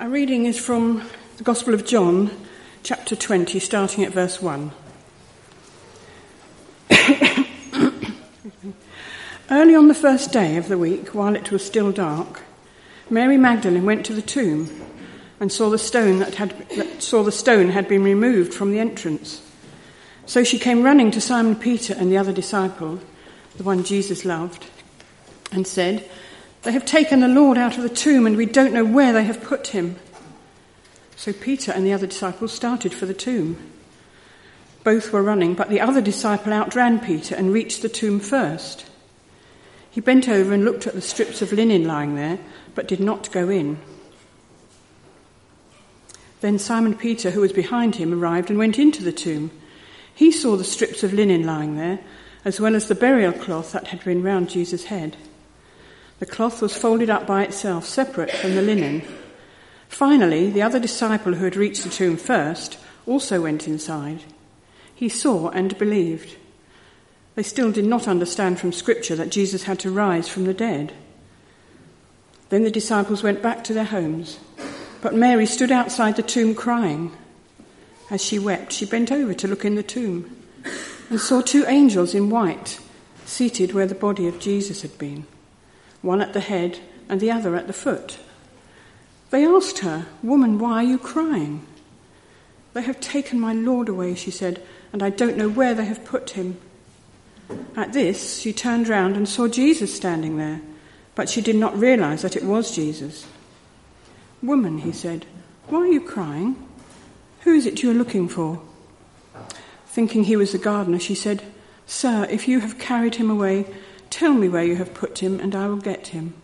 Our reading is from the Gospel of John, chapter 20, starting at verse 1. Early on the first day of the week, while it was still dark, Mary Magdalene went to the tomb and saw the stone had been removed from the entrance. So she came running to Simon Peter and the other disciple, the one Jesus loved, and said, "They have taken the Lord out of the tomb, and we don't know where they have put him." So Peter and the other disciple started for the tomb. Both were running, but the other disciple outran Peter and reached the tomb first. He bent over and looked at the strips of linen lying there, but did not go in. Then Simon Peter, who was behind him, arrived and went into the tomb. He saw the strips of linen lying there, as well as the burial cloth that had been round Jesus' head. The cloth was folded up by itself, separate from the linen. Finally, the other disciple who had reached the tomb first also went inside. He saw and believed. They still did not understand from Scripture that Jesus had to rise from the dead. Then the disciples went back to their homes, but Mary stood outside the tomb crying. As she wept, she bent over to look in the tomb and saw two angels in white seated where the body of Jesus had been, one at the head and the other at the foot. They asked her, "Woman, why are you crying?" "They have taken my Lord away," she said, "and I don't know where they have put him." At this, she turned round and saw Jesus standing there, but she did not realize that it was Jesus. "Woman," he said, "why are you crying? Who is it you are looking for?" Thinking he was the gardener, she said, "Sir, if you have carried him away, tell me where you have put him, and I will get him."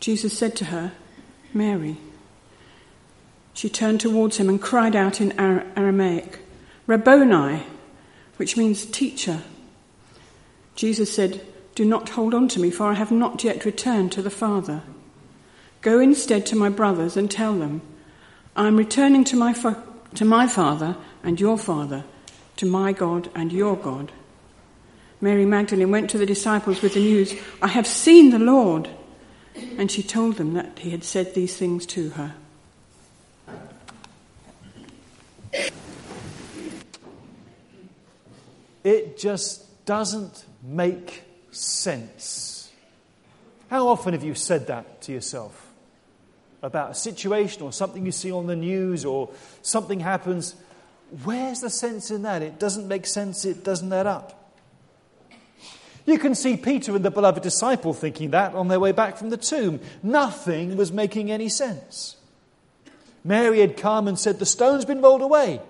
Jesus said to her, "Mary." She turned towards him and cried out in Aramaic, "Rabboni," which means teacher. Jesus said, "Do not hold on to me, for I have not yet returned to the Father. Go instead to my brothers and tell them, I am returning to my Father and your Father, to my God and your God." Mary Magdalene went to the disciples with the news, "I have seen the Lord." And she told them that he had said these things to her. It just doesn't make sense. How often have you said that to yourself about a situation or something you see on the news or something happens? Where's the sense in that? It doesn't make sense. It doesn't add up. You can see Peter and the beloved disciple thinking that on their way back from the tomb. Nothing was making any sense. Mary had come and said, "The stone's been rolled away."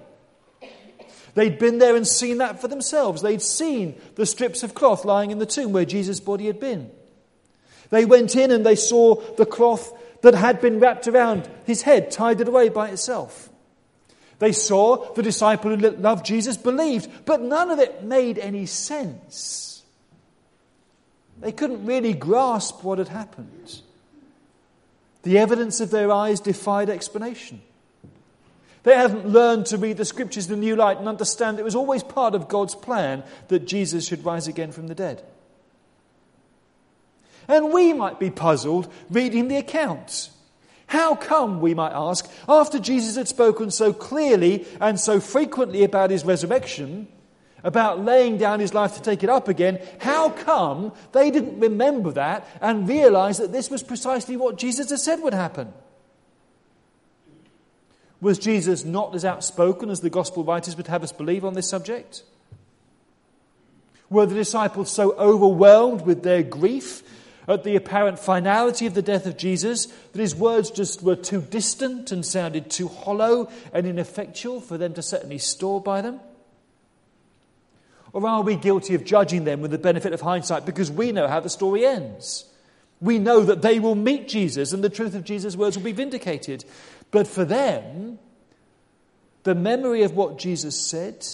They'd been there and seen that for themselves. They'd seen the strips of cloth lying in the tomb where Jesus' body had been. They went in and they saw the cloth that had been wrapped around his head, tied it away by itself. They saw the disciple who loved Jesus believed, but none of it made any sense. They couldn't really grasp what had happened. The evidence of their eyes defied explanation. They hadn't learned to read the Scriptures in the new light and understand it was always part of God's plan that Jesus should rise again from the dead. And we might be puzzled reading the accounts. How come, we might ask, after Jesus had spoken so clearly and so frequently about his resurrection, about laying down his life to take it up again, how come they didn't remember that and realize that this was precisely what Jesus had said would happen? Was Jesus not as outspoken as the gospel writers would have us believe on this subject? Were the disciples so overwhelmed with their grief at the apparent finality of the death of Jesus that his words just were too distant and sounded too hollow and ineffectual for them to set any store by them? Or are we guilty of judging them with the benefit of hindsight because we know how the story ends? We know that they will meet Jesus and the truth of Jesus' words will be vindicated. But for them, the memory of what Jesus said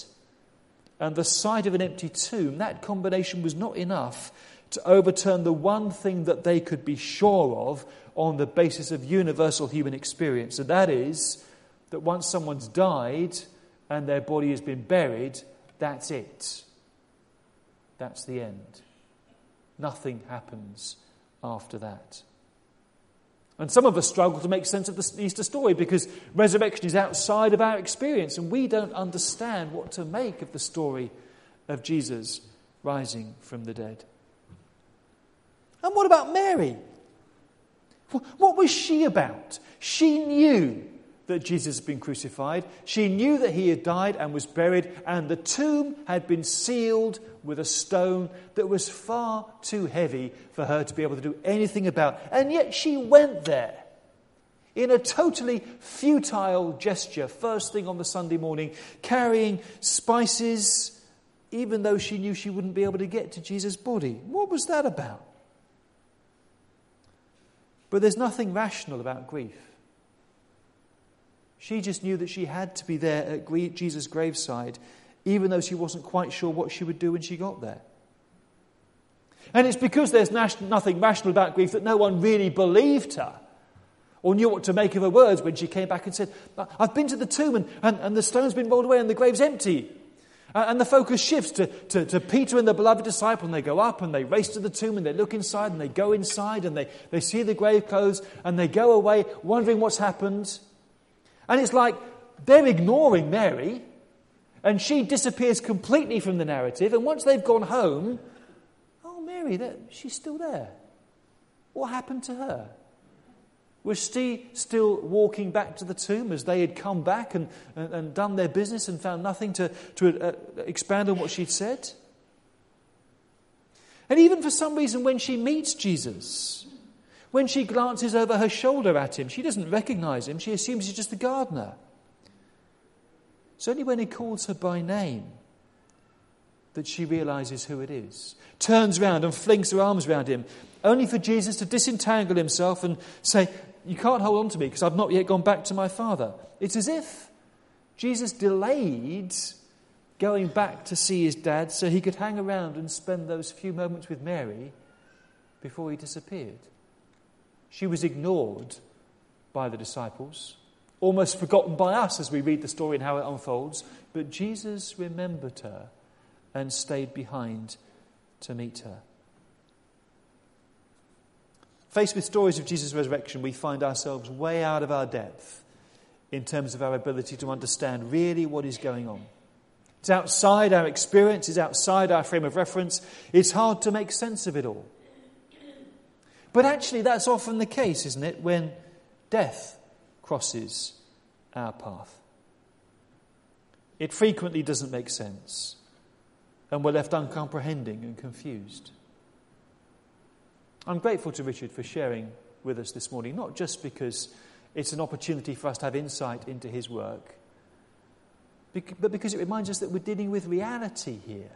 and the sight of an empty tomb, that combination was not enough to overturn the one thing that they could be sure of on the basis of universal human experience. And that is that once someone's died and their body has been buried, that's it. That's the end. Nothing happens after that. And some of us struggle to make sense of the Easter story because resurrection is outside of our experience and we don't understand what to make of the story of Jesus rising from the dead. And what about Mary? What was she about? She knew that Jesus had been crucified. She knew that he had died and was buried, and the tomb had been sealed with a stone that was far too heavy for her to be able to do anything about. And yet she went there in a totally futile gesture, first thing on the Sunday morning, carrying spices, even though she knew she wouldn't be able to get to Jesus' body. What was that about? But there's nothing rational about grief. She just knew that she had to be there at Jesus' graveside, even though she wasn't quite sure what she would do when she got there. And it's because there's nothing rational about grief that no one really believed her or knew what to make of her words when she came back and said, I've been to the tomb and the stone's been rolled away and the grave's empty. And the focus shifts to Peter and the beloved disciple, and they go up and they race to the tomb and they look inside and they go inside and they see the grave clothes and they go away wondering what's happened. And it's like they're ignoring Mary and she disappears completely from the narrative, and once they've gone home, oh, Mary, she's still there. What happened to her? Was she still walking back to the tomb as they had come back and done their business and found nothing to expand on what she'd said? And even for some reason when she meets Jesus, when she glances over her shoulder at him, she doesn't recognize him. She assumes he's just the gardener. It's only when he calls her by name that she realizes who it is, turns round and flings her arms round him, only for Jesus to disentangle himself and say, you can't hold on to me because I've not yet gone back to my Father. It's as if Jesus delayed going back to see his dad so he could hang around and spend those few moments with Mary before he disappeared. She was ignored by the disciples, almost forgotten by us as we read the story and how it unfolds, but Jesus remembered her and stayed behind to meet her. Faced with stories of Jesus' resurrection, we find ourselves way out of our depth in terms of our ability to understand really what is going on. It's outside our experience, it's outside our frame of reference, it's hard to make sense of it all. But actually that's often the case, isn't it, when death crosses our path. It frequently doesn't make sense, and we're left uncomprehending and confused. I'm grateful to Richard for sharing with us this morning, not just because it's an opportunity for us to have insight into his work, but because it reminds us that we're dealing with reality here.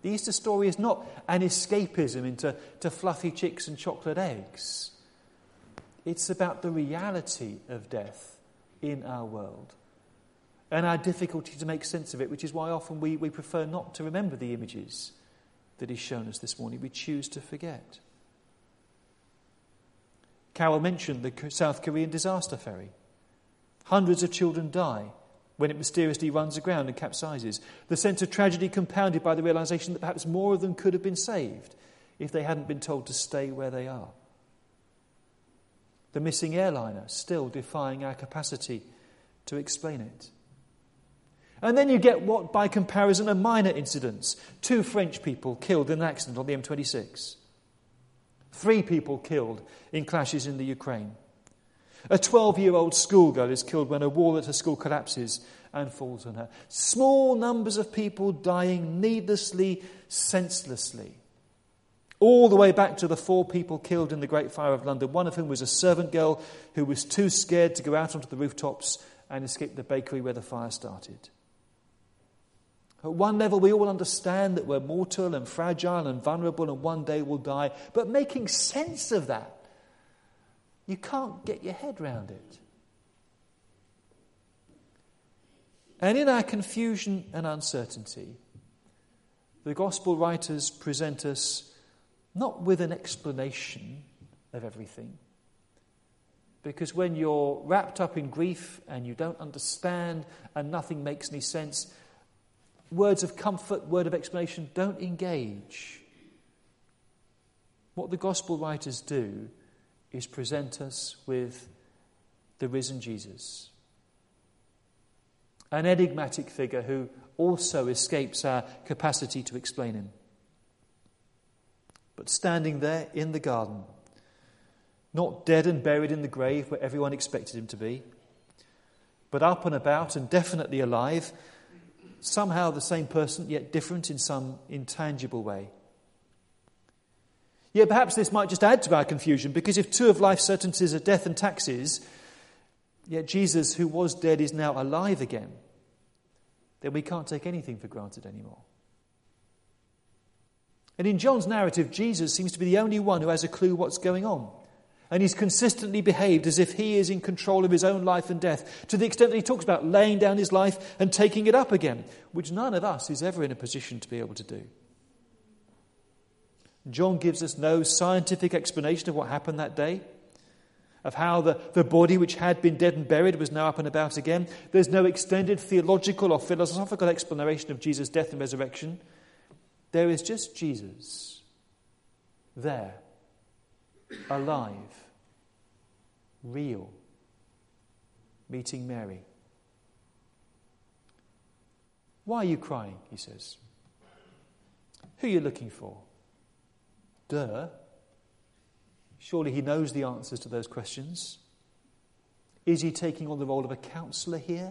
The Easter story is not an escapism into fluffy chicks and chocolate eggs. It's about the reality of death in our world, and our difficulty to make sense of it, which is why often we prefer not to remember the images that he's shown us this morning. We choose to forget. Carol mentioned the South Korean disaster ferry. Hundreds of children die when it mysteriously runs aground and capsizes. The sense of tragedy compounded by the realization that perhaps more of them could have been saved if they hadn't been told to stay where they are. The missing airliner still defying our capacity to explain it. And then you get what, by comparison, are minor incidents. 2 French people killed in an accident on the M26. 3 people killed in clashes in the Ukraine. A 12-year-old schoolgirl is killed when a wall at her school collapses and falls on her. Small numbers of people dying needlessly, senselessly. All the way back to the 4 people killed in the Great Fire of London, one of whom was a servant girl who was too scared to go out onto the rooftops and escape the bakery where the fire started. At one level, we all understand that we're mortal and fragile and vulnerable and one day will die. But making sense of that, you can't get your head round it. And in our confusion and uncertainty, the gospel writers present us not with an explanation of everything, because when you're wrapped up in grief and you don't understand and nothing makes any sense, words of comfort, word of explanation don't engage. What the gospel writers do is present us with the risen Jesus. An enigmatic figure who also escapes our capacity to explain him. But standing there in the garden, not dead and buried in the grave where everyone expected him to be, but up and about and definitely alive, somehow the same person, yet different in some intangible way. Yet perhaps this might just add to our confusion, because if two of life's certainties are death and taxes, yet Jesus, who was dead, is now alive again, then we can't take anything for granted anymore. And in John's narrative, Jesus seems to be the only one who has a clue what's going on. And he's consistently behaved as if he is in control of his own life and death, to the extent that he talks about laying down his life and taking it up again, which none of us is ever in a position to be able to do. John gives us no scientific explanation of what happened that day, of how the body which had been dead and buried was now up and about again. There's no extended theological or philosophical explanation of Jesus' death and resurrection. There is just Jesus, there, alive, real, meeting Mary. Why are you crying, he says. Who are you looking for? Duh. Surely he knows the answers to those questions. Is he taking on the role of a counsellor here,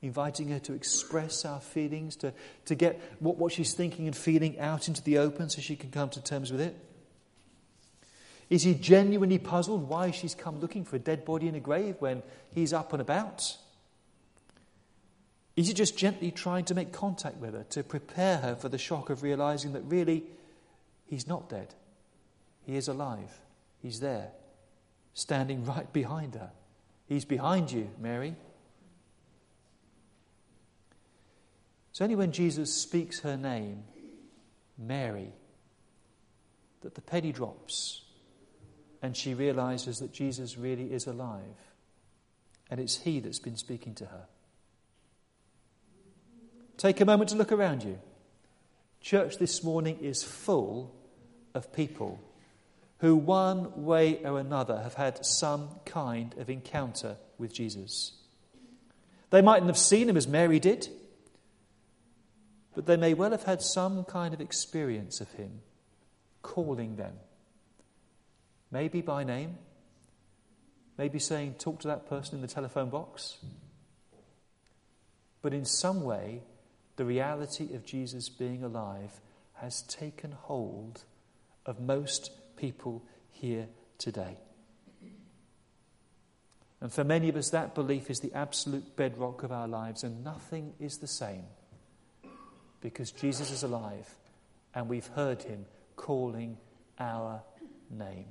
inviting her to express our feelings, to get what she's thinking and feeling out into the open so she can come to terms with it? Is he genuinely puzzled why she's come looking for a dead body in a grave when he's up and about? Is he just gently trying to make contact with her, to prepare her for the shock of realising that really he's not dead, he is alive? He's there, standing right behind her. He's behind you, Mary. It's only when Jesus speaks her name, Mary, that the penny drops and she realizes that Jesus really is alive, and it's he that's been speaking to her. Take a moment to look around you. Church this morning is full of people who one way or another have had some kind of encounter with Jesus. They mightn't have seen him as Mary did, but they may well have had some kind of experience of him calling them. Maybe by name, maybe saying, talk to that person in the telephone box. But in some way, the reality of Jesus being alive has taken hold of most people here today. And for many of us, that belief is the absolute bedrock of our lives, and nothing is the same because Jesus is alive and we've heard him calling our name.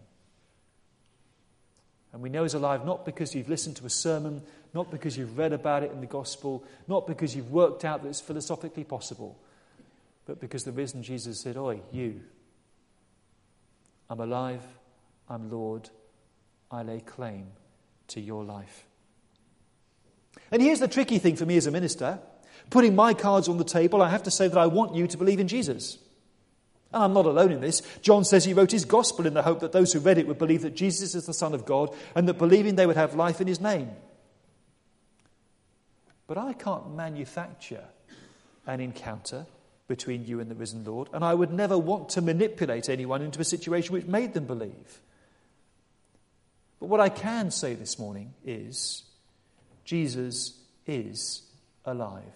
And we know he's alive not because you've listened to a sermon, not because you've read about it in the gospel, not because you've worked out that it's philosophically possible, but because the risen Jesus said, "Oi, you, I'm alive, I'm Lord, I lay claim to your life." And here's the tricky thing for me as a minister. Putting my cards on the table, I have to say that I want you to believe in Jesus. And I'm not alone in this. John says he wrote his gospel in the hope that those who read it would believe that Jesus is the Son of God, and that believing they would have life in his name. But I can't manufacture an encounter between you and the risen Lord, and I would never want to manipulate anyone into a situation which made them believe. But what I can say this morning is, Jesus is alive.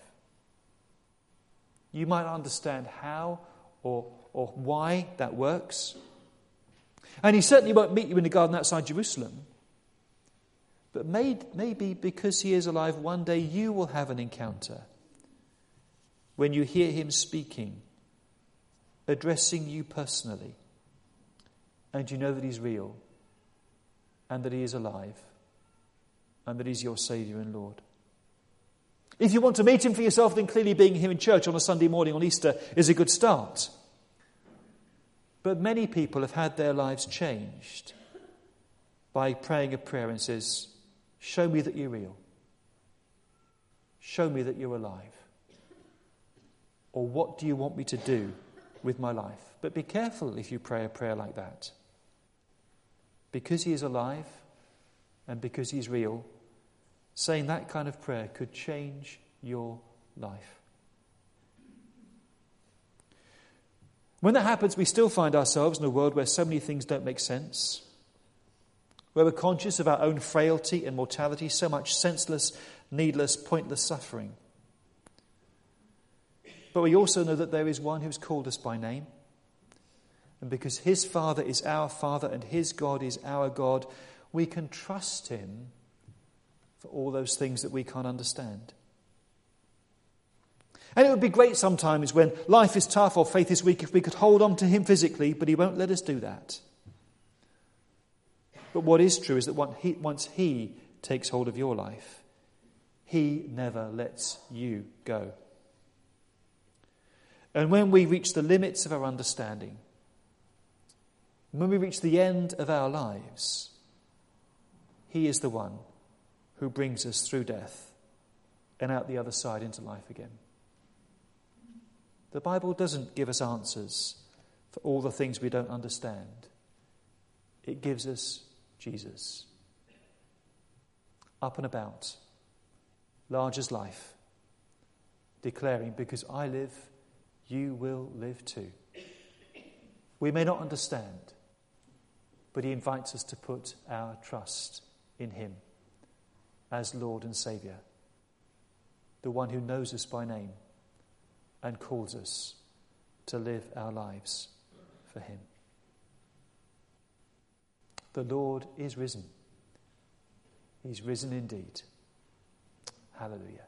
You might understand how or why that works. And he certainly won't meet you in the garden outside Jerusalem. But maybe because he is alive, one day you will have an encounter when you hear him speaking, addressing you personally, and you know that he's real, and that he is alive, and that he's your Saviour and Lord. If you want to meet him for yourself, then clearly being here in church on a Sunday morning on Easter is a good start. But many people have had their lives changed by praying a prayer and says, "Show me that you're real. Show me that you're alive. Or what do you want me to do with my life?" But be careful if you pray a prayer like that, because he is alive and because he's real, saying that kind of prayer could change your life. When that happens, we still find ourselves in a world where so many things don't make sense, where we're conscious of our own frailty and mortality, so much senseless, needless, pointless suffering. But we also know that there is one who's called us by name. And because his Father is our Father and his God is our God, we can trust him for all those things that we can't understand. And it would be great sometimes when life is tough or faith is weak if we could hold on to him physically, but he won't let us do that. But what is true is that once he takes hold of your life, he never lets you go. And when we reach the limits of our understanding, when we reach the end of our lives, he is the one who brings us through death and out the other side into life again. The Bible doesn't give us answers for all the things we don't understand. It gives us Jesus. Up and about, large as life, declaring, because I live, you will live too. We may not understand, but he invites us to put our trust in him as Lord and Saviour, the one who knows us by name and calls us to live our lives for him. The Lord is risen. He's risen indeed. Hallelujah.